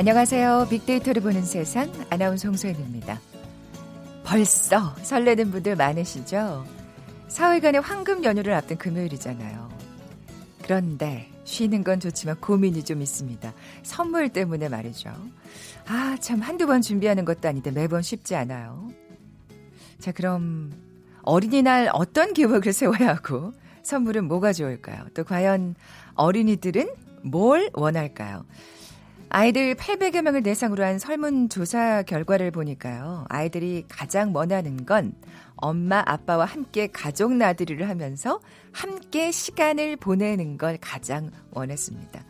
안녕하세요. 빅데이터를 보는 세상 아나운서 홍소연입니다. 벌써 설레는 분들 많으시죠? 사흘간의 황금 연휴를 앞둔 금요일이잖아요. 그런데 쉬는 건 좋지만 고민이 좀 있습니다. 선물 때문에 말이죠. 아, 참 한두 번 준비하는 것도 아닌데 매번 쉽지 않아요. 자, 그럼 어린이날 어떤 계획을 세워야 하고 선물은 뭐가 좋을까요? 또 과연 어린이들은 뭘 원할까요? 아이들 800여 명을 대상으로 한 설문조사 결과를 보니까요. 아이들이 가장 원하는 건 엄마, 아빠와 함께 가족 나들이를 하면서 함께 시간을 보내는 걸 가장 원했습니다.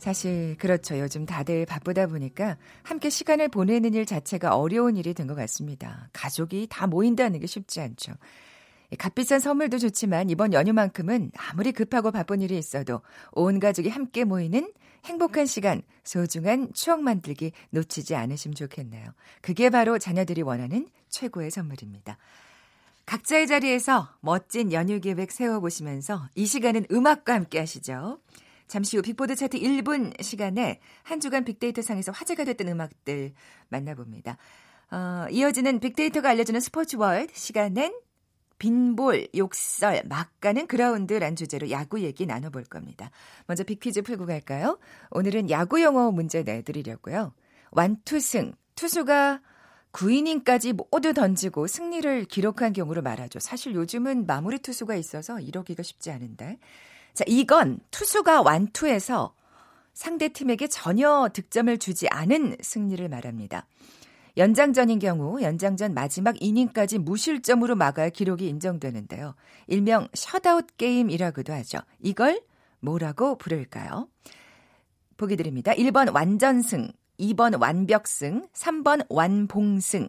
사실 그렇죠. 요즘 다들 바쁘다 보니까 함께 시간을 보내는 일 자체가 어려운 일이 된 것 같습니다. 가족이 다 모인다는 게 쉽지 않죠. 값비싼 선물도 좋지만 이번 연휴만큼은 아무리 급하고 바쁜 일이 있어도 온 가족이 함께 모이는 행복한 시간, 소중한 추억 만들기 놓치지 않으시면 좋겠네요. 그게 바로 자녀들이 원하는 최고의 선물입니다. 각자의 자리에서 멋진 연휴 계획 세워보시면서 이 시간은 음악과 함께 하시죠. 잠시 후 빅보드 차트 1분 시간에 한 주간 빅데이터상에서 화제가 됐던 음악들 만나봅니다. 이어지는 빅데이터가 알려주는 스포츠 월드 시간엔 빈볼, 욕설, 막 가는 그라운드란 주제로 야구 얘기 나눠볼 겁니다. 먼저 빅퀴즈 풀고 갈까요? 오늘은 야구 영어 문제 내드리려고요. 완투승, 투수가 9이닝까지 모두 던지고 승리를 기록한 경우를 말하죠. 사실 요즘은 마무리 투수가 있어서 이러기가 쉽지 않은데. 자, 이건 투수가 완투해서 상대 팀에게 전혀 득점을 주지 않은 승리를 말합니다. 연장전인 경우 연장전 마지막 이닝까지 무실점으로 막아야 기록이 인정되는데요. 일명 셧아웃 게임이라고도 하죠. 이걸 뭐라고 부를까요? 보기 드립니다. 1번 완전승, 2번 완벽승, 3번 완봉승,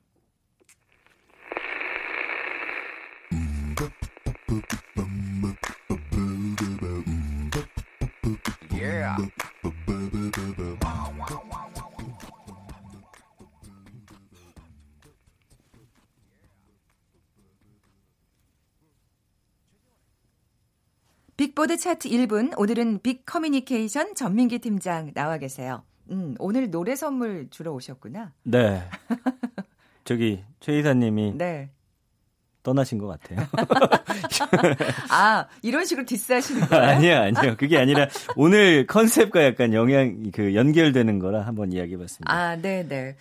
Yeah. 빅보드 차트 1분, 오늘은 빅 커뮤니케이션 전민기 팀장 나와 계세요. 오늘 노래 선물 주러 오셨구나. 네. 저기 최 이사님이 네. 떠나신 것 같아요. 아, 이런 식으로 디스하시는 거예요? 아니요. 그게 아니라 오늘 컨셉과 약간 연결되는 거라 한번 이야기해봤습니다. 아, 네네.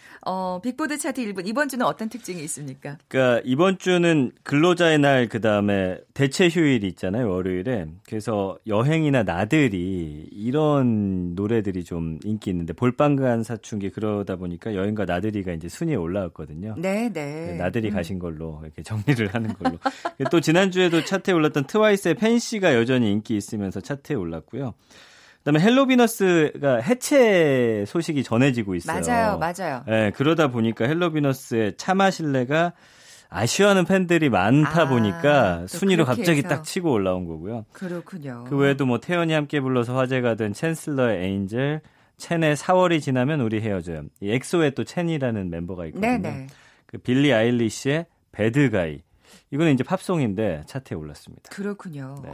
빅보드 차트 1분, 이번 주는 어떤 특징이 있습니까? 그러니까 이번 주는 근로자의 날, 그 다음에 대체 휴일이 있잖아요, 월요일에. 그래서 여행이나 나들이 이런 노래들이 좀 인기 있는데 볼빨간사춘기 그러다 보니까 여행과 나들이가 이제 순위에 올라왔거든요. 네네. 나들이 가신 걸로 이렇게 정리를 하는 걸로. 또 지난주에도 차트에 올랐던 트와이스의 팬시가 여전히 인기 있으면서 차트에 올랐고요. 그다음에 헬로비너스가 해체 소식이 전해지고 있어요. 맞아요. 네, 그러다 보니까 헬로비너스의 차마실레가 아쉬워하는 팬들이 많다 보니까 순위로 갑자기 해서. 딱 치고 올라온 거고요. 그렇군요. 그 외에도 뭐 태연이 함께 불러서 화제가 된 챈슬러의 에인젤, 첸의 4월이 지나면 우리 헤어져요. 이 엑소의 또 첸이라는 멤버가 있거든요. 네네. 그 빌리 아일리시의 배드가이. 이거는 이제 팝송인데 차트에 올랐습니다. 그렇군요. 네.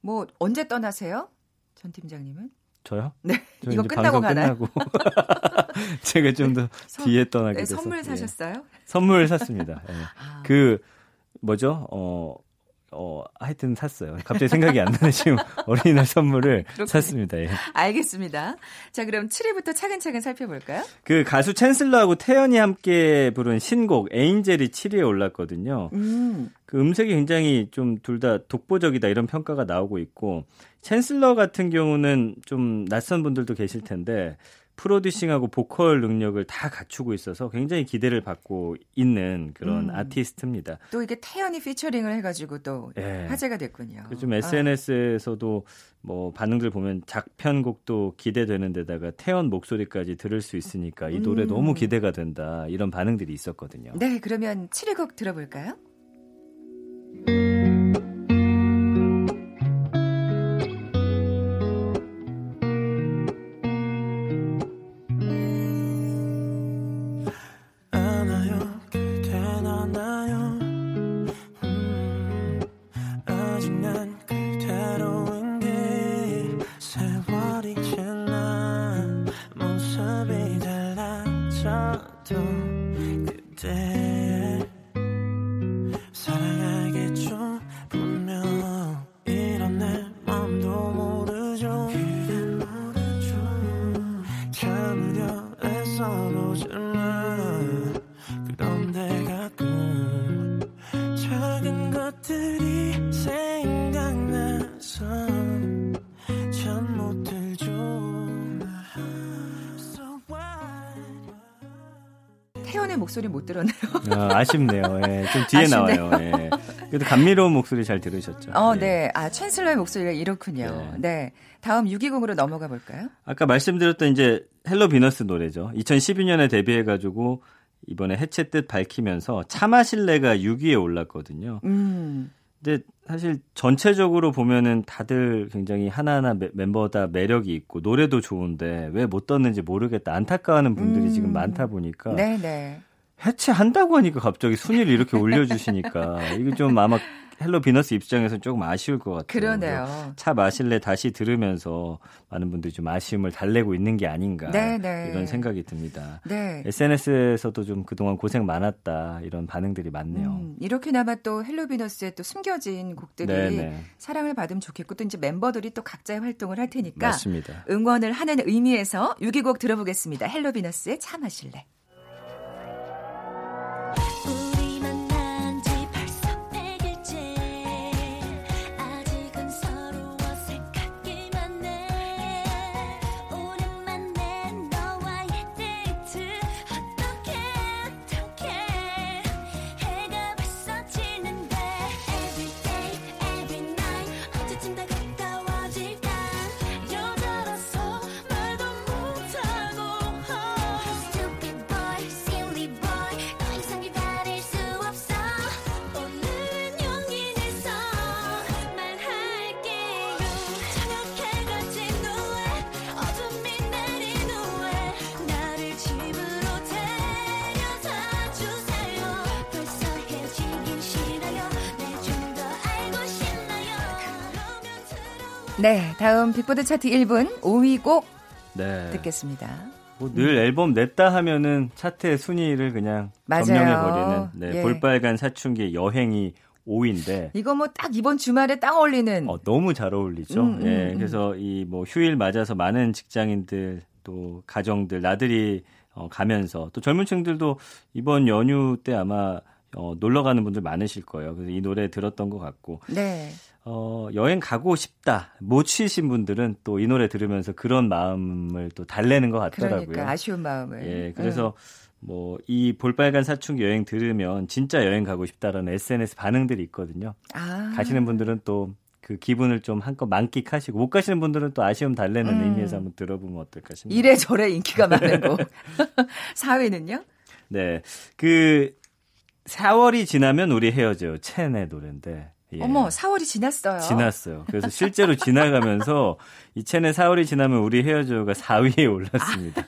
뭐 언제 떠나세요? 전 팀장님은? 저요? 네. 이거 끝나고 가나요? 제가 좀 더 뒤에 떠나게 됐어요. 선물 사셨어요? 예. 선물 샀습니다. 예. 아. 그 뭐죠? 하여튼 샀어요. 갑자기 생각이 안 나는 지금 어린이날 선물을 그렇군요. 샀습니다. 예. 알겠습니다. 자, 그럼 7위부터 차근차근 살펴볼까요? 그 가수 챈슬러하고 태연이 함께 부른 신곡 에인젤이 7위에 올랐거든요. 그 음색이 굉장히 좀 둘 다 독보적이다 이런 평가가 나오고 있고 챈슬러 같은 경우는 좀 낯선 분들도 계실 텐데 프로듀싱하고 보컬 능력을 다 갖추고 있어서 굉장히 기대를 받고 있는 그런 아티스트입니다. 또 이게 태연이 피처링을 해가지고 또 네. 화제가 됐군요. 요즘 SNS에서도 뭐 반응들 보면 작편곡도 기대되는 데다가 태연 목소리까지 들을 수 있으니까 이 노래 너무 기대가 된다 이런 반응들이 있었거든요. 네, 그러면 7위 곡 들어볼까요? 목소리 못 들었네요. 아, 아쉽네요. 예, 좀 뒤에 아쉽네요. 나와요. 예. 그래도 감미로운 목소리 잘 들으셨죠? 예. 네. 아, 챈슬러의 목소리가 이렇군요. 예. 네. 다음 620으로 넘어가 볼까요? 아까 말씀드렸던 이제 헬로비너스 노래죠. 2012년에 데뷔해가지고 이번에 해체뜻 밝히면서 차마실레가 6위에 올랐거든요. 근데 사실 전체적으로 보면은 다들 굉장히 하나하나 멤버 다 매력이 있고 노래도 좋은데 왜 못 떴는지 모르겠다 안타까워하는 분들이 지금 많다 보니까 네네. 해체한다고 하니까 갑자기 순위를 이렇게 올려주시니까 이게 좀 아마 헬로비너스 입장에서는 조금 아쉬울 것 같아요. 그러네요. 차 마실래 다시 들으면서 많은 분들이 좀 아쉬움을 달래고 있는 게 아닌가 네네. 이런 생각이 듭니다. 네. SNS에서도 좀 그동안 고생 많았다 이런 반응들이 많네요. 이렇게나마 또 헬로비너스의 또 숨겨진 곡들이 네네. 사랑을 받으면 좋겠고 또 이제 멤버들이 또 각자의 활동을 할 테니까 맞습니다. 응원을 하는 의미에서 6.2곡 들어보겠습니다. 헬로비너스의 차 마실래. 네, 다음 빅보드 차트 1분 5위 곡 네. 듣겠습니다. 뭐 늘 앨범 냈다 하면은 차트의 순위를 그냥 점령해버리는 네, 예. 볼빨간 사춘기 여행이 5위인데 이거 뭐 딱 이번 주말에 딱 어울리는 너무 잘 어울리죠. 예, 그래서 이 뭐 휴일 맞아서 많은 직장인들 또 가정들 나들이 가면서 또 젊은층들도 이번 연휴 때 아마 놀러 가는 분들 많으실 거예요. 그래서 이 노래 들었던 것 같고. 네. 여행 가고 싶다 못 치신 분들은 또 이 노래 들으면서 그런 마음을 또 달래는 것 같더라고요. 그러니까 아쉬운 마음을. 예, 그래서 뭐 이 볼빨간 사춘기 여행 들으면 진짜 여행 가고 싶다라는 SNS 반응들이 있거든요. 아. 가시는 분들은 또 그 기분을 좀 한껏 만끽하시고 못 가시는 분들은 또 아쉬움 달래는 의미에서 한번 들어보면 어떨까 싶네요. 이래저래 인기가 많은 곡. 4위는요? 네, 4월이 지나면 우리 헤어져요. 첸의 노래인데. 예. 어머, 4월이 지났어요. 그래서 실제로 지나가면서 이 첸의 4월이 지나면 우리 헤어져요가 4위에 올랐습니다.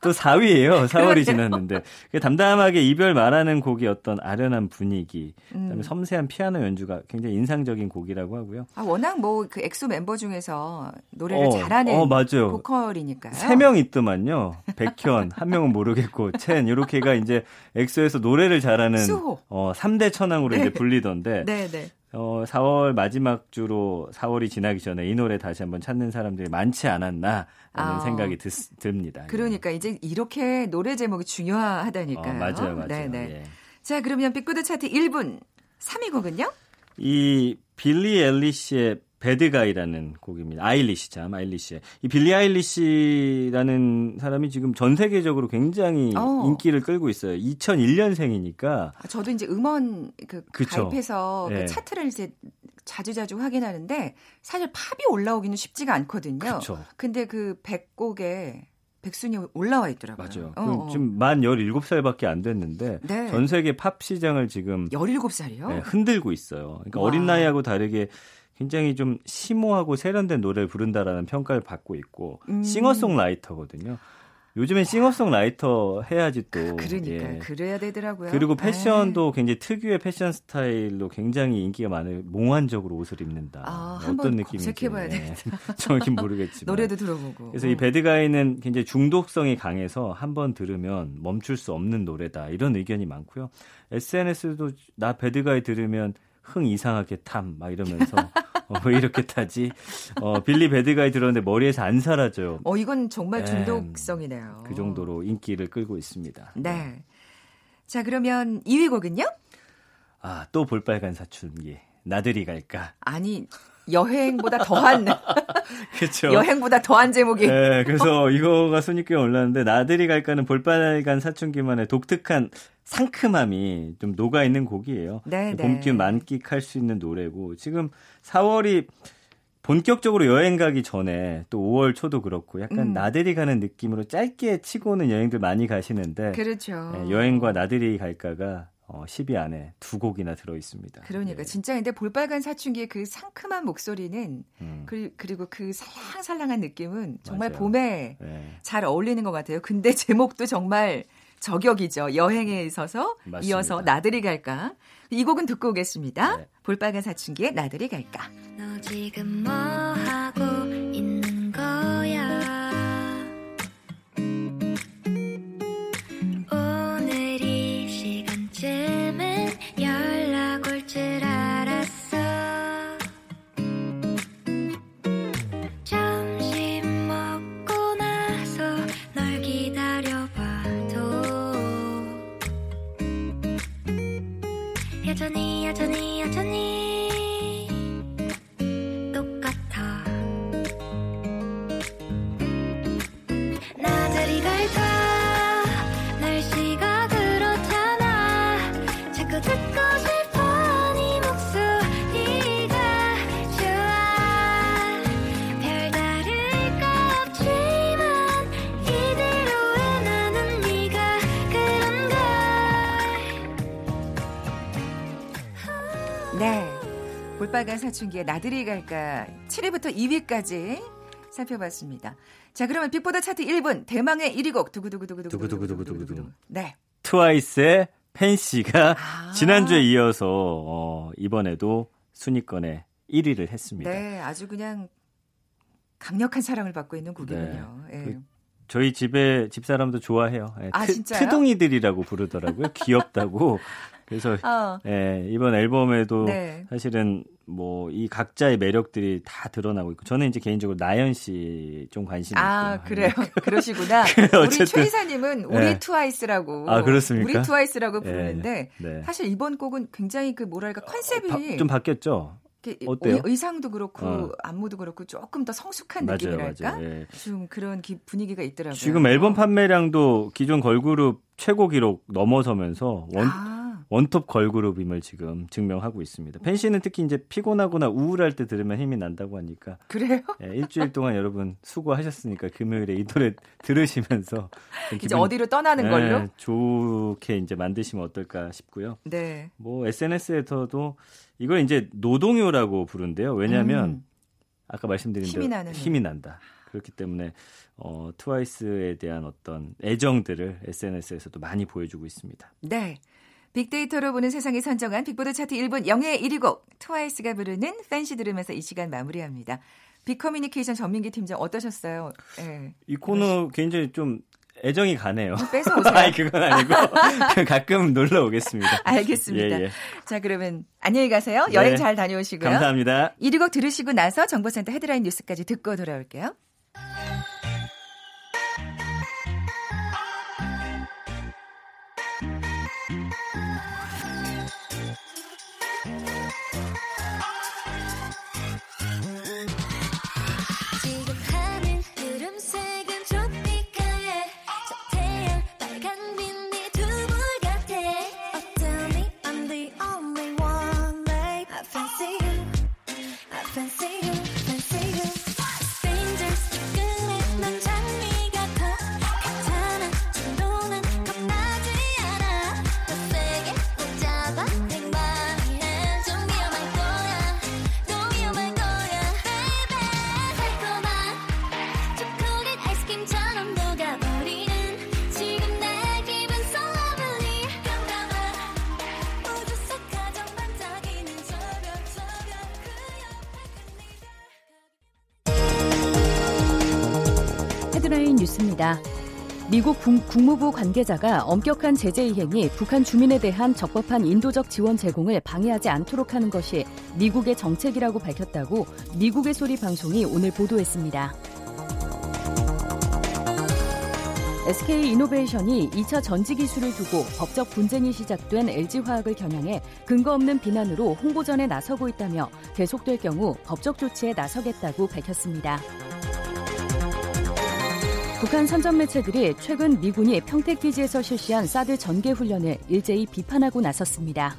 또 4위예요. 4월이 지났는데. 담담하게 이별 말하는 곡이 어떤 아련한 분위기, 그다음에 섬세한 피아노 연주가 굉장히 인상적인 곡이라고 하고요. 아, 워낙 뭐 그 엑소 멤버 중에서 노래를 잘하는 보컬이니까요. 3명 있더만요. 백현, 한 명은 모르겠고 첸 이렇게가 이제 엑소에서 노래를 잘하는 3대 천왕으로 이제 불리던데. 네, 네. 4월 마지막 주로 4월이 지나기 전에 이 노래 다시 한번 찾는 사람들이 많지 않았나 하는 생각이 듭니다. 그러니까 예. 이제 이렇게 노래 제목이 중요하다니까요. 맞아요. 네네. 예. 자, 그러면 빅보드 차트 1분 3위 곡은요? 이 빌리 엘리시의 배드가이라는 곡입니다. 아일리시의. 이 빌리 아일리시라는 사람이 지금 전 세계적으로 굉장히 인기를 끌고 있어요. 2001년생이니까. 아, 저도 이제 음원 가입해서 네. 그 차트를 이제 자주자주 확인하는데 사실 팝이 올라오기는 쉽지가 않거든요. 그쵸. 근데 그 100곡에 백순이 올라와 있더라고요. 맞아요. 지금 만 17살밖에 안 됐는데 네. 전 세계 팝 시장을 지금 17살이요? 네, 흔들고 있어요. 그러니까 와. 어린 나이하고 다르게 굉장히 좀 심오하고 세련된 노래를 부른다라는 평가를 받고 있고 싱어송라이터거든요. 요즘엔 싱어송라이터 해야지 또. 그러니까 예. 그래야 되더라고요. 그리고 패션도 굉장히 특유의 패션 스타일로 굉장히 인기가 많아요. 몽환적으로 옷을 입는다. 아, 어떤 느낌인지. 검색해봐야 되겠다. 정확히 모르겠지만. 노래도 들어보고. 그래서 이 배드가이는 굉장히 중독성이 강해서 한번 들으면 멈출 수 없는 노래다. 이런 의견이 많고요. SNS도 나 배드가이 들으면 흥 이상하게 탐 막 이러면서 왜 이렇게 타지? 빌리 배드가이 들었는데 머리에서 안 사라져요. 이건 정말 중독성이네요. 그 정도로 인기를 끌고 있습니다. 네. 자, 그러면 2위 곡은요? 아, 또 볼빨간 사춘기. 나들이 갈까? 아니 여행보다 더한 그렇죠. 여행보다 더한 제목이. 네, 그래서 이거가 순위 꽤 올랐는데 나들이 갈까는 볼빨간 사춘기만의 독특한 상큼함이 좀 녹아 있는 곡이에요. 네, 봄기운 만끽할 수 있는 노래고 지금 4월이 본격적으로 여행 가기 전에 또 5월 초도 그렇고 약간 나들이 가는 느낌으로 짧게 치고는 여행들 많이 가시는데 그렇죠. 네, 여행과 나들이 갈까가 10위 안에 두 곡이나 들어 있습니다. 그러니까 네. 진짜 근데 볼빨간 사춘기의 그 상큼한 목소리는 그리고 그 살랑살랑한 느낌은 정말 맞아요. 봄에 네. 잘 어울리는 것 같아요. 근데 제목도 정말 저격이죠. 여행에 있어서 맞습니다. 이어서 나들이 갈까. 이 곡은 듣고 오겠습니다. 네. 볼빨간 사춘기의 나들이 갈까. 너 지금 뭐 하고 있는 거야? 여전히 똑같아. 나들이 갈까 날씨가 그렇잖아. 자꾸 듣고 싶어 네 목소리가 좋아. 별다를 거 없지만 이대로의 나는 네가 그런걸. 네, 볼빨간 사춘기에 나들이 갈까 7위부터 2위까지 살펴봤습니다. 자, 그러면 빅보드 차트 1분 대망의 1위 곡 두구두구두구두구두구두구. 네, 트와이스의 팬시가 지난주에 이어서 이번에도 순위권에 1위를 했습니다. 네, 아주 그냥 강력한 사랑을 받고 있는 곡이군요. 네. 예. 저희 집에 집사람도 좋아해요. 아, 진짜요? 트둥이들이라고 부르더라고요. 귀엽다고. 그래서 예, 이번 앨범에도 네. 사실은 뭐 이 각자의 매력들이 다 드러나고 있고 저는 이제 개인적으로 나연 씨 좀 관심이 있고. 아, 그래요. 그러시구나. 우리 최 이사님은 우리 네. 트와이스라고. 아, 그렇습니까? 우리 트와이스라고 부르는데 네. 네. 사실 이번 곡은 굉장히 그 뭐랄까 컨셉이 좀 바뀌었죠. 어때요? 의상도 그렇고 안무도 그렇고 조금 더 성숙한 맞아요, 느낌이랄까? 맞아요, 예. 좀 그런 분위기가 있더라고요. 지금 앨범 판매량도 기존 걸그룹 최고 기록 넘어서면서 원톱 걸그룹임을 지금 증명하고 있습니다. 팬시는 특히 이제 피곤하거나 우울할 때 들으면 힘이 난다고 하니까. 그래요? 예, 일주일 동안 여러분 수고하셨으니까 금요일에 이 노래 들으시면서 이제 어디로 떠나는 걸로 예, 좋게 이제 만드시면 어떨까 싶고요. 네. 뭐 SNS에서도 이걸 이제 노동요라고 부른대요. 왜냐하면 아까 말씀드린 대로 힘이 난다. 그렇기 때문에 트와이스에 대한 어떤 애정들을 SNS에서도 많이 보여주고 있습니다. 네. 빅데이터로 보는 세상이 선정한 빅보드 차트 1분 영예의 1위 곡 트와이스가 부르는 팬시 들으면서 이 시간 마무리합니다. 빅 커뮤니케이션 전민기 팀장 어떠셨어요? 네. 이 코너 굉장히 좀 애정이 가네요. 뺏어오세요. 아니, 그건 아니고 가끔 놀러 오겠습니다. 알겠습니다. 예, 예. 자, 그러면 안녕히 가세요. 여행 네. 잘 다녀오시고요. 감사합니다. 1위 곡 들으시고 나서 정보센터 헤드라인 뉴스까지 듣고 돌아올게요. 뉴스입니다. 미국 국무부 관계자가 엄격한 제재 이행이 북한 주민에 대한 적법한 인도적 지원 제공을 방해하지 않도록 하는 것이 미국의 정책이라고 밝혔다고 미국의 소리 방송이 오늘 보도했습니다. SK이노베이션이 2차 전지기술을 두고 법적 분쟁이 시작된 LG화학을 겨냥해 근거 없는 비난으로 홍보전에 나서고 있다며 계속될 경우 법적 조치에 나서겠다고 밝혔습니다. 북한 선전매체들이 최근 미군이 평택기지에서 실시한 사드 전개훈련을 일제히 비판하고 나섰습니다.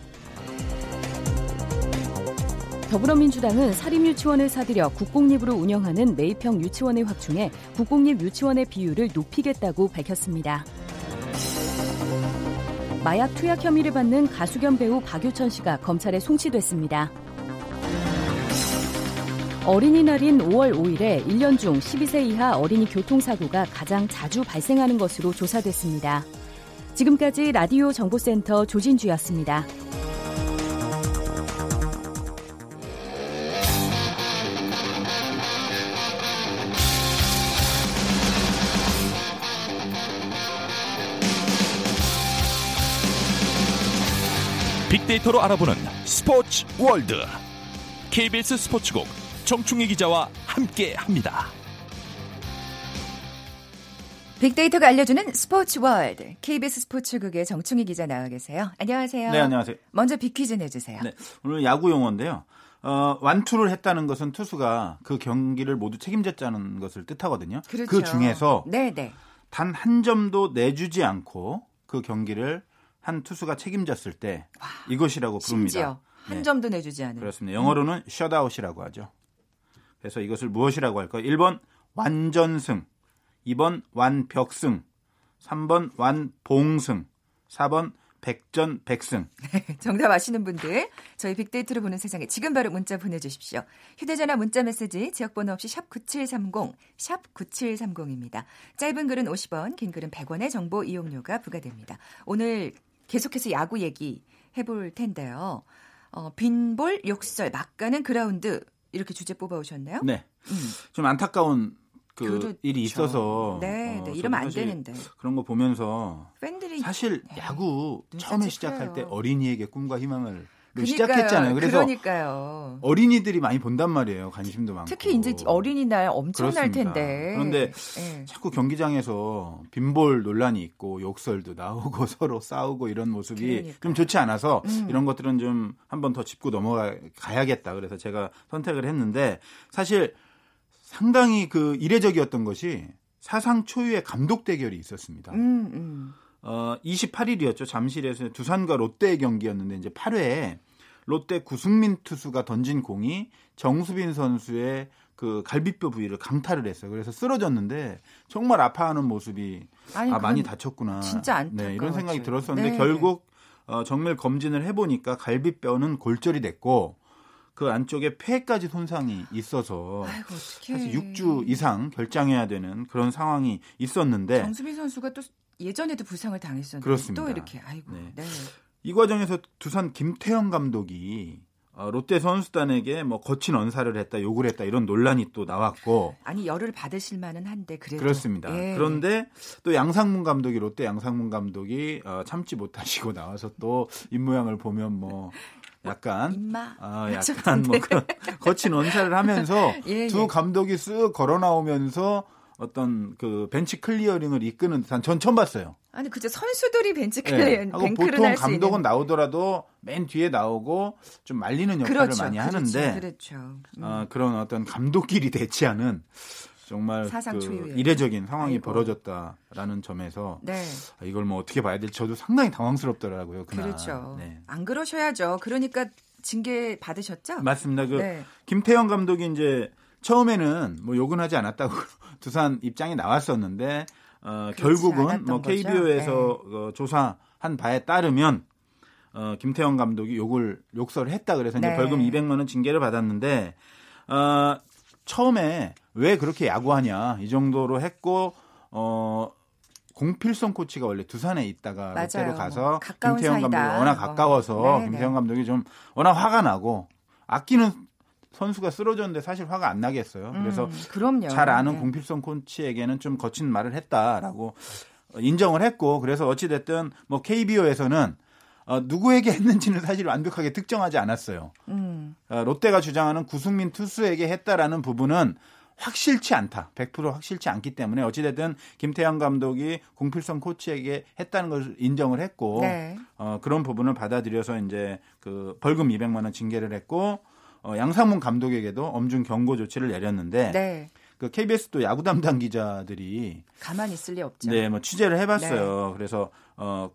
더불어민주당은 사립유치원을 사들여 국공립으로 운영하는 매입형 유치원을 확충해 국공립 유치원의 비율을 높이겠다고 밝혔습니다. 마약 투약 혐의를 받는 가수 겸 배우 박유천 씨가 검찰에 송치됐습니다. 어린이날인 5월 5일에 1년 중 12세 이하 어린이 교통사고가 가장 자주 발생하는 것으로 조사됐습니다. 지금까지 라디오 정보센터 조진주였습니다. 빅데이터로 알아보는 스포츠 월드, KBS 스포츠국 정충희 기자와 함께합니다. 빅데이터가 알려주는 스포츠 월드, KBS 스포츠국의 정충희 기자 나와 계세요. 안녕하세요. 네, 안녕하세요. 먼저 빅퀴즈 내주세요. 네, 오늘 야구 용어인데요. 완투를 했다는 것은 투수가 그 경기를 모두 책임졌다는 것을 뜻하거든요. 그렇죠. 그 중에서 단 한 점도 내주지 않고 그 경기를 한 투수가 책임졌을 때 와, 이것이라고 부릅니다. 심지어 한 점도 내주지 않은. 그렇습니다. 영어로는 셧아웃이라고 하죠. 그래서 이것을 무엇이라고 할까요? 1번 완전승, 2번 완벽승, 3번 완봉승, 4번 백전백승. 정답 아시는 분들 저희 빅데이터로 보는 세상에 지금 바로 문자 보내주십시오. 휴대전화 문자메시지 지역번호 없이 샵9730, 샵9730입니다. 짧은 글은 50원, 긴 글은 100원의 정보 이용료가 부과됩니다. 오늘 계속해서 야구 얘기 해볼 텐데요. 빈볼 욕설 막가는 그라운드, 이렇게 주제 뽑아오셨나요? 네. 좀 안타까운 그렇죠. 일이 있어서 이러면 안 되는데 그런 거 보면서 팬들이 사실 야구 처음에 시작할 때 어린이에게 꿈과 희망을 시작했잖아요. 그래서 그러니까요. 어린이들이 많이 본단 말이에요. 관심도 많고. 특히 이제 어린이날 엄청날 텐데. 그런데 자꾸 경기장에서 빈볼 논란이 있고 욕설도 나오고 서로 싸우고 이런 모습이 좀 좋지 않아서 이런 것들은 좀 한 번 더 짚고 넘어가야겠다. 그래서 제가 선택을 했는데 사실 상당히 그 이례적이었던 것이 사상 초유의 감독 대결이 있었습니다. 28일이었죠. 잠실에서 두산과 롯데의 경기였는데 이제 8회에 롯데 구승민 투수가 던진 공이 정수빈 선수의 그 갈비뼈 부위를 강타를 했어요. 그래서 쓰러졌는데 정말 아파하는 모습이 많이 다쳤구나. 진짜 안타까워. 네, 이런 생각이 들었었는데 결국 정밀 검진을 해보니까 갈비뼈는 골절이 됐고 그 안쪽에 폐까지 손상이 있어서 사실 6주 이상 결장해야 되는 그런 상황이 있었는데 정수빈 선수가 또 예전에도 부상을 당했었는데 그렇습니다. 또 이렇게 이 과정에서 두산 김태형 감독이 롯데 선수단에게 뭐 거친 언사를 했다, 욕을 했다 이런 논란이 또 나왔고 아니 열을 받으실 만은 한데 그래도 그렇습니다. 그런데 또 양상문 감독이 롯데 양상문 감독이 참지 못하시고 나와서 또 입모양을 보면 뭐 약간 뭐 그런 거친 언사를 하면서 두 감독이 쓱 걸어 나오면서 어떤 그 벤치 클리어링을 이끄는 듯한 전 처음 봤어요. 아니 그저 선수들이 벤치 클리어링 보통 할 수 감독은 있는... 나오더라도 맨 뒤에 나오고 좀 말리는 역할을 많이 하는데 그런 어떤 감독끼리 대치하는 정말 그 이례적인 상황이 벌어졌다라는 점에서 이걸 뭐 어떻게 봐야 될지 저도 상당히 당황스럽더라고요. 그날. 그렇죠. 네. 안 그러셔야죠. 그러니까 징계 받으셨죠? 맞습니다. 그 김태형 감독이 이제 처음에는 뭐 욕은 하지 않았다고 두산 입장에 나왔었는데 결국은 뭐 KBO에서 조사한 바에 따르면 김태형 감독이 욕설을 했다 그래서 이제 벌금 200만 원 징계를 받았는데 처음에 왜 그렇게 야구하냐 이 정도로 했고 공필성 코치가 원래 두산에 있다가 롯데로 가서 김태형 감독이 워낙 가까워서 김태형 감독이 좀 워낙 화가 나고 아끼는 선수가 쓰러졌는데 사실 화가 안 나겠어요. 그래서 잘 아는 공필성 코치에게는 좀 거친 말을 했다라고 인정을 했고 그래서 어찌됐든 뭐 KBO에서는 누구에게 했는지는 사실 완벽하게 특정하지 않았어요. 롯데가 주장하는 구승민 투수에게 했다라는 부분은 확실치 않다. 100% 확실치 않기 때문에 어찌됐든 김태형 감독이 공필성 코치에게 했다는 것을 인정을 했고 네. 그런 부분을 받아들여서 이제 그 벌금 200만 원 징계를 했고 양상문 감독에게도 엄중 경고 조치를 내렸는데 네. 그 KBS 또 야구 담당 기자들이 가만히 있을 리 없죠. 네, 뭐 취재를 해봤어요. 네. 그래서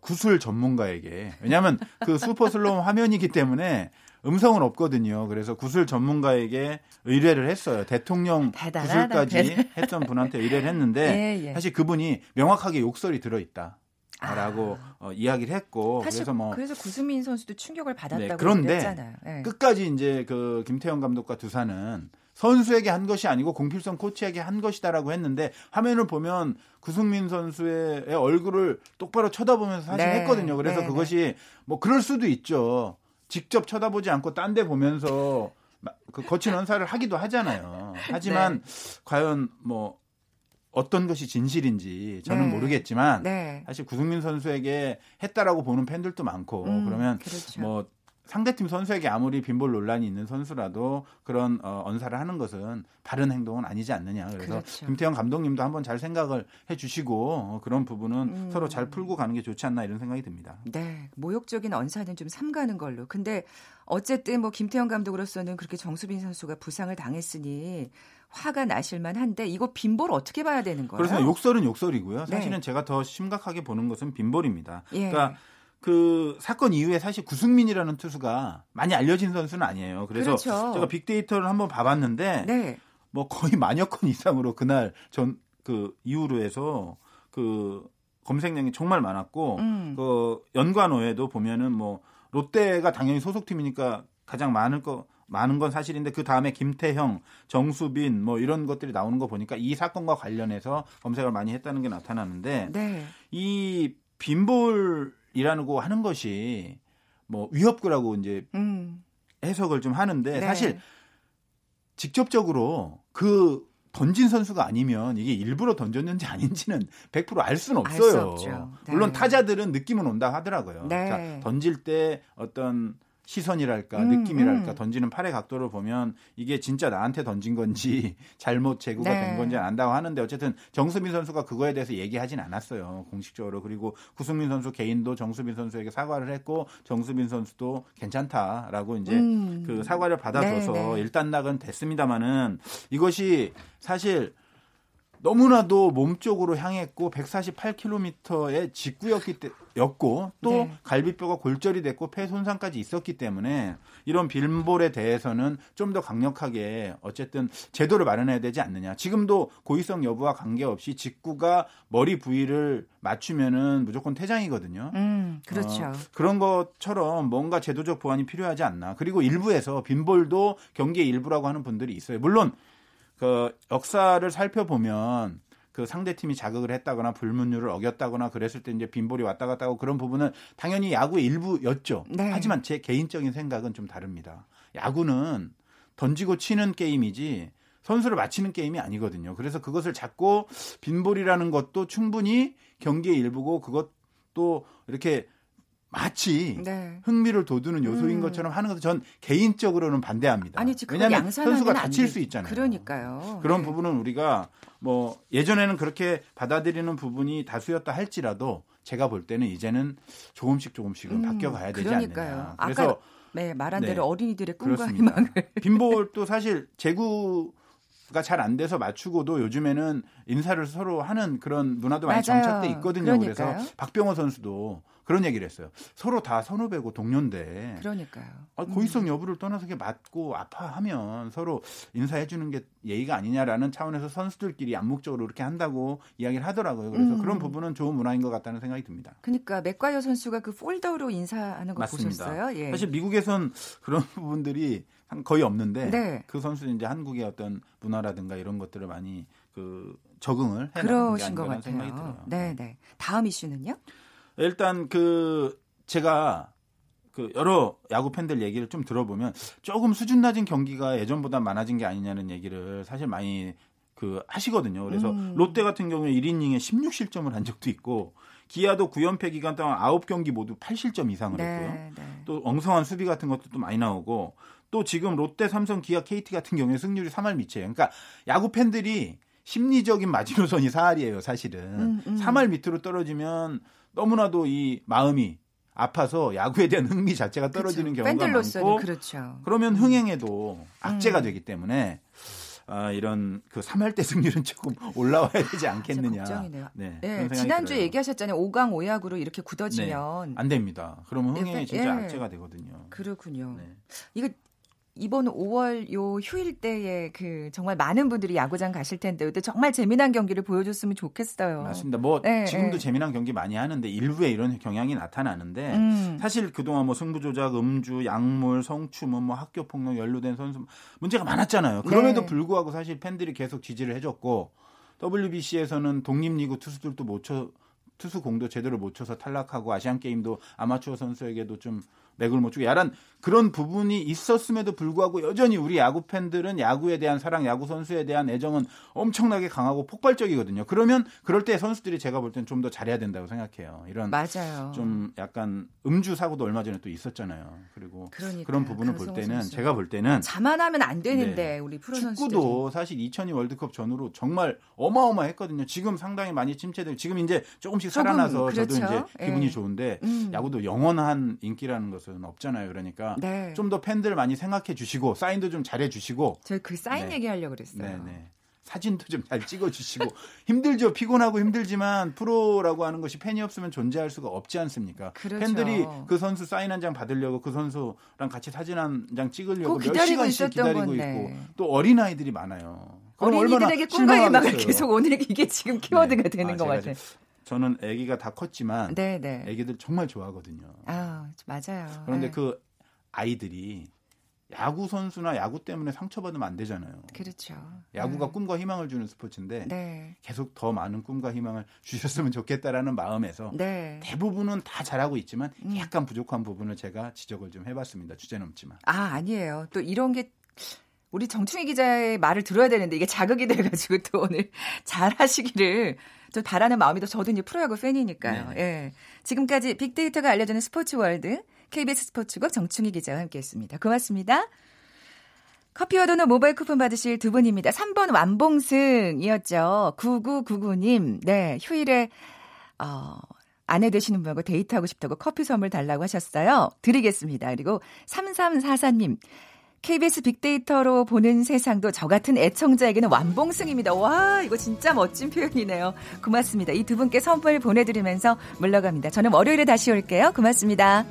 구술 전문가에게 왜냐하면 그 슈퍼슬로우 화면이기 때문에 음성은 없거든요. 그래서 구술 전문가에게 의뢰를 했어요. 대통령 구술까지 했던 분한테 의뢰를 했는데 예, 예. 사실 그분이 명확하게 욕설이 들어있다. 라고 이야기를 했고 사실 그래서 뭐 그래서 구승민 선수도 충격을 받았다고 네, 그런데 얘기했잖아요. 네. 끝까지 이제 그 김태형 감독과 두산은 선수에게 한 것이 아니고 공필성 코치에게 한 것이다라고 했는데 화면을 보면 구승민 선수의 얼굴을 똑바로 쳐다보면서 사실 네. 했거든요. 그래서 네, 그것이 네. 뭐 그럴 수도 있죠. 직접 쳐다보지 않고 딴 데 보면서 그 거친 언사를 하기도 하잖아요. 하지만 네. 과연 뭐 어떤 것이 진실인지 저는 네. 모르겠지만 네. 사실 구승민 선수에게 했다라고 보는 팬들도 많고 그러면 그렇죠. 뭐 상대팀 선수에게 아무리 빈볼 논란이 있는 선수라도 그런 언사를 하는 것은 바른 행동은 아니지 않느냐. 그래서 그렇죠. 김태형 감독님도 한번 잘 생각을 해주시고 그런 부분은 서로 잘 풀고 가는 게 좋지 않나 이런 생각이 듭니다. 네, 모욕적인 언사는 좀 삼가는 걸로. 근데 어쨌든 뭐 김태형 감독으로서는 그렇게 정수빈 선수가 부상을 당했으니 화가 나실만 한데 이거 빈볼 어떻게 봐야 되는 거예요? 그래서 욕설은 욕설이고요. 사실은 네. 제가 더 심각하게 보는 것은 빈볼입니다. 예. 그러니까 그 사건 이후에 사실 구승민이라는 투수가 많이 알려진 선수는 아니에요. 그래서 그렇죠. 제가 빅데이터를 한번 봐봤는데 네. 뭐 거의 10,000여 건 이상으로 그날 전 그 이후로 해서 그 검색량이 정말 많았고 그 연관어에도 보면은 뭐 롯데가 당연히 소속팀이니까 가장 많은 건 사실인데 그 다음에 김태형, 정수빈 뭐 이런 것들이 나오는 거 보니까 이 사건과 관련해서 검색을 많이 했다는 게 나타나는데 네. 이 빈볼 이라고 하는 것이 뭐 위협구라고 이제 해석을 좀 하는데 네. 사실 직접적으로 그 던진 선수가 아니면 이게 일부러 던졌는지 아닌지는 100% 알 수는 없어요. 네. 물론 타자들은 느낌은 온다 하더라고요. 네. 자, 던질 때 어떤 시선이랄까 느낌이랄까 던지는 팔의 각도를 보면 이게 진짜 나한테 던진 건지 잘못 제구가 네. 된 건지 안다고 하는데 어쨌든 정수빈 선수가 그거에 대해서 얘기하진 않았어요. 공식적으로. 그리고 구승민 선수 개인도 정수빈 선수에게 사과를 했고 정수빈 선수도 괜찮다라고 이제 그 사과를 받아줘서 네, 네. 일단락은 됐습니다마는 이것이 사실 너무나도 몸쪽으로 향했고 148km의 직구였고 또 네. 갈비뼈가 골절이 됐고 폐 손상까지 있었기 때문에 이런 빈볼에 대해서는 좀 더 강력하게 어쨌든 제도를 마련해야 되지 않느냐. 지금도 고의성 여부와 관계없이 직구가 머리 부위를 맞추면은 무조건 퇴장이거든요. 그렇죠. 그런 것처럼 뭔가 제도적 보완이 필요하지 않나. 그리고 일부에서 빈볼도 경기의 일부라고 하는 분들이 있어요. 물론 그 역사를 살펴보면 그 상대팀이 자극을 했다거나 불문율을 어겼다거나 그랬을 때 이제 빈볼이 왔다 갔다 하고 그런 부분은 당연히 야구의 일부였죠. 네. 하지만 제 개인적인 생각은 좀 다릅니다. 야구는 던지고 치는 게임이지 선수를 맞히는 게임이 아니거든요. 그래서 그것을 자꾸 빈볼이라는 것도 충분히 경기의 일부고 그것도 이렇게 마치 네. 흥미를 돋우는 요소인 것처럼 하는 것도 전 개인적으로는 반대합니다. 아니, 왜냐하면 선수가 다칠 수 있잖아요. 그러니까요. 그런 네. 부분은 우리가 뭐 예전에는 그렇게 받아들이는 부분이 다수였다 할지라도 제가 볼 때는 이제는 조금씩은 바뀌어가야 되지 않느냐. 그래서 아까 네, 말한 대로 네. 어린이들의 꿈과 그렇습니다. 희망을. 빈볼도 사실 제구가 잘 안 돼서 맞추고도 요즘에는 인사를 서로 하는 그런 문화도 많이 정착돼 있거든요. 그러니까요. 그래서 박병호 선수도 그런 얘기를 했어요. 서로 다 선후배고 동료인데. 그러니까요. 고의성 여부를 떠나서 맞고 아파하면 서로 인사해 주는 게 예의가 아니냐라는 차원에서 선수들끼리 암묵적으로 이렇게 한다고 이야기를 하더라고요. 그래서 그런 부분은 좋은 문화인 것 같다는 생각이 듭니다. 그러니까 맥과이어 선수가 그 폴더로 인사하는 거 맞습니다. 보셨어요? 예. 사실 미국에선 그런 부분들이 거의 없는데 네. 그 선수는 이제 한국의 어떤 문화라든가 이런 것들을 많이 그 적응을 해나가는 게 아닌가라는 생각이 들어요. 네, 네. 다음 이슈는요? 일단 그 제가 그 여러 야구 팬들 얘기를 좀 들어보면 조금 수준 낮은 경기가 예전보다 많아진 게 아니냐는 얘기를 사실 많이 그 하시거든요. 그래서 롯데 같은 경우에 1이닝에 16실점을 한 적도 있고 기아도 9연패 기간 동안 9경기 모두 8실점 이상을 했고요. 네. 또 엉성한 수비 같은 것도 또 많이 나오고 또 지금 롯데, 삼성, 기아, KT 같은 경우에 승률이 3할 밑이에요. 그러니까 야구 팬들이 심리적인 마지노선이 4할이에요. 사실은 3할 밑으로 떨어지면 너무나도 이 마음이 아파서 야구에 대한 흥미 자체가 떨어지는 그렇죠. 경우가 팬들로서는 많고 그렇죠. 그러면 흥행에도 악재가 되기 때문에 아, 이런 그 3할 때 승률은 조금 올라와야 되지 않겠느냐. 걱정이네요. 네, 네, 지난주 들어요. 얘기하셨잖아요. 5강 5약으로 이렇게 굳어지면. 네, 안 됩니다. 그러면 흥행이 진짜 악재가 되거든요. 그렇군요. 네. 이거 이번 5월 요 휴일 때에 그 정말 많은 분들이 야구장 가실 텐데 그때 정말 재미난 경기를 보여줬으면 좋겠어요. 맞습니다. 뭐 네, 지금도 네. 재미난 경기 많이 하는데 일부에 이런 경향이 나타나는데 사실 그동안 뭐 승부조작, 음주, 약물, 성추문, 뭐 학교폭력, 연루된 선수 문제가 많았잖아요. 그럼에도 네. 불구하고 사실 팬들이 계속 지지를 해줬고 WBC에서는 독립리그 투수들도 투수 공도 제대로 못 쳐서 탈락하고 아시안게임도 아마추어 선수에게도 좀 맥을 못 주고 야란 그런 부분이 있었음에도 불구하고 여전히 우리 야구 팬들은 야구에 대한 사랑, 야구 선수에 대한 애정은 엄청나게 강하고 폭발적이거든요. 그러면 그럴 때 선수들이 제가 볼 때는 좀 더 잘해야 된다고 생각해요. 이런 맞아요. 좀 약간 음주 사고도 얼마 전에 또 있었잖아요. 그리고 그러니까요. 그런 부분을 볼 때는 선수. 제가 볼 때는 자만하면 안 되는데 네. 우리 프로 선수들이 축구도 사실 2002 월드컵 전후로 정말 어마어마했거든요. 지금 상당히 많이 침체되고 지금 이제 조금씩 살아나서 그렇죠. 저도 이제 기분이 예. 좋은데 야구도 영원한 인기라는 것을 없잖아요. 그러니까 네. 좀 더 팬들 많이 생각해 주시고 사인도 좀 잘해 주시고 저 그 사인 네. 얘기하려고 그랬어요. 네네. 사진도 좀 잘 찍어 주시고 힘들죠. 피곤하고 힘들지만 프로라고 하는 것이 팬이 없으면 존재할 수가 없지 않습니까? 그렇죠. 팬들이 그 선수 사인 한 장 받으려고 그 선수랑 같이 사진 한 장 찍으려고 몇 시간씩 기다리고 건데. 있고 또 어린아이들이 많아요. 어린이들에게 꿈과 희망을 계속 오늘 이게 지금 키워드가 네. 되는 것 같아요. 저는 아기가 다 컸지만 네네. 아기들 정말 좋아하거든요. 아 맞아요. 그런데 네. 그 아이들이 야구 선수나 야구 때문에 상처받으면 안 되잖아요. 그렇죠. 야구가 네. 꿈과 희망을 주는 스포츠인데 네. 계속 더 많은 꿈과 희망을 주셨으면 좋겠다라는 마음에서 네. 대부분은 다 잘하고 있지만 약간 부족한 부분을 제가 지적을 좀 해봤습니다. 주제는 없지만. 아 아니에요. 또 이런 게. 우리 정충희 기자의 말을 들어야 되는데 이게 자극이 돼가지고 또 오늘 잘하시기를 좀 바라는 마음이 더 저도 이제 프로야구 팬이니까요. 네. 예. 지금까지 빅데이터가 알려주는 스포츠월드 KBS 스포츠국 정충희 기자와 함께했습니다. 고맙습니다. 커피와 도넛 모바일 쿠폰 받으실 두 분입니다. 3번 완봉승이었죠. 9999님. 네, 휴일에 아내 되시는 분하고 데이트하고 싶다고 커피 선물 달라고 하셨어요. 드리겠습니다. 그리고 3344님. KBS 빅데이터로 보는 세상도 저 같은 애청자에게는 완봉승입니다. 와, 이거 진짜 멋진 표현이네요. 고맙습니다. 이 두 분께 선물 보내드리면서 물러갑니다. 저는 월요일에 다시 올게요. 고맙습니다.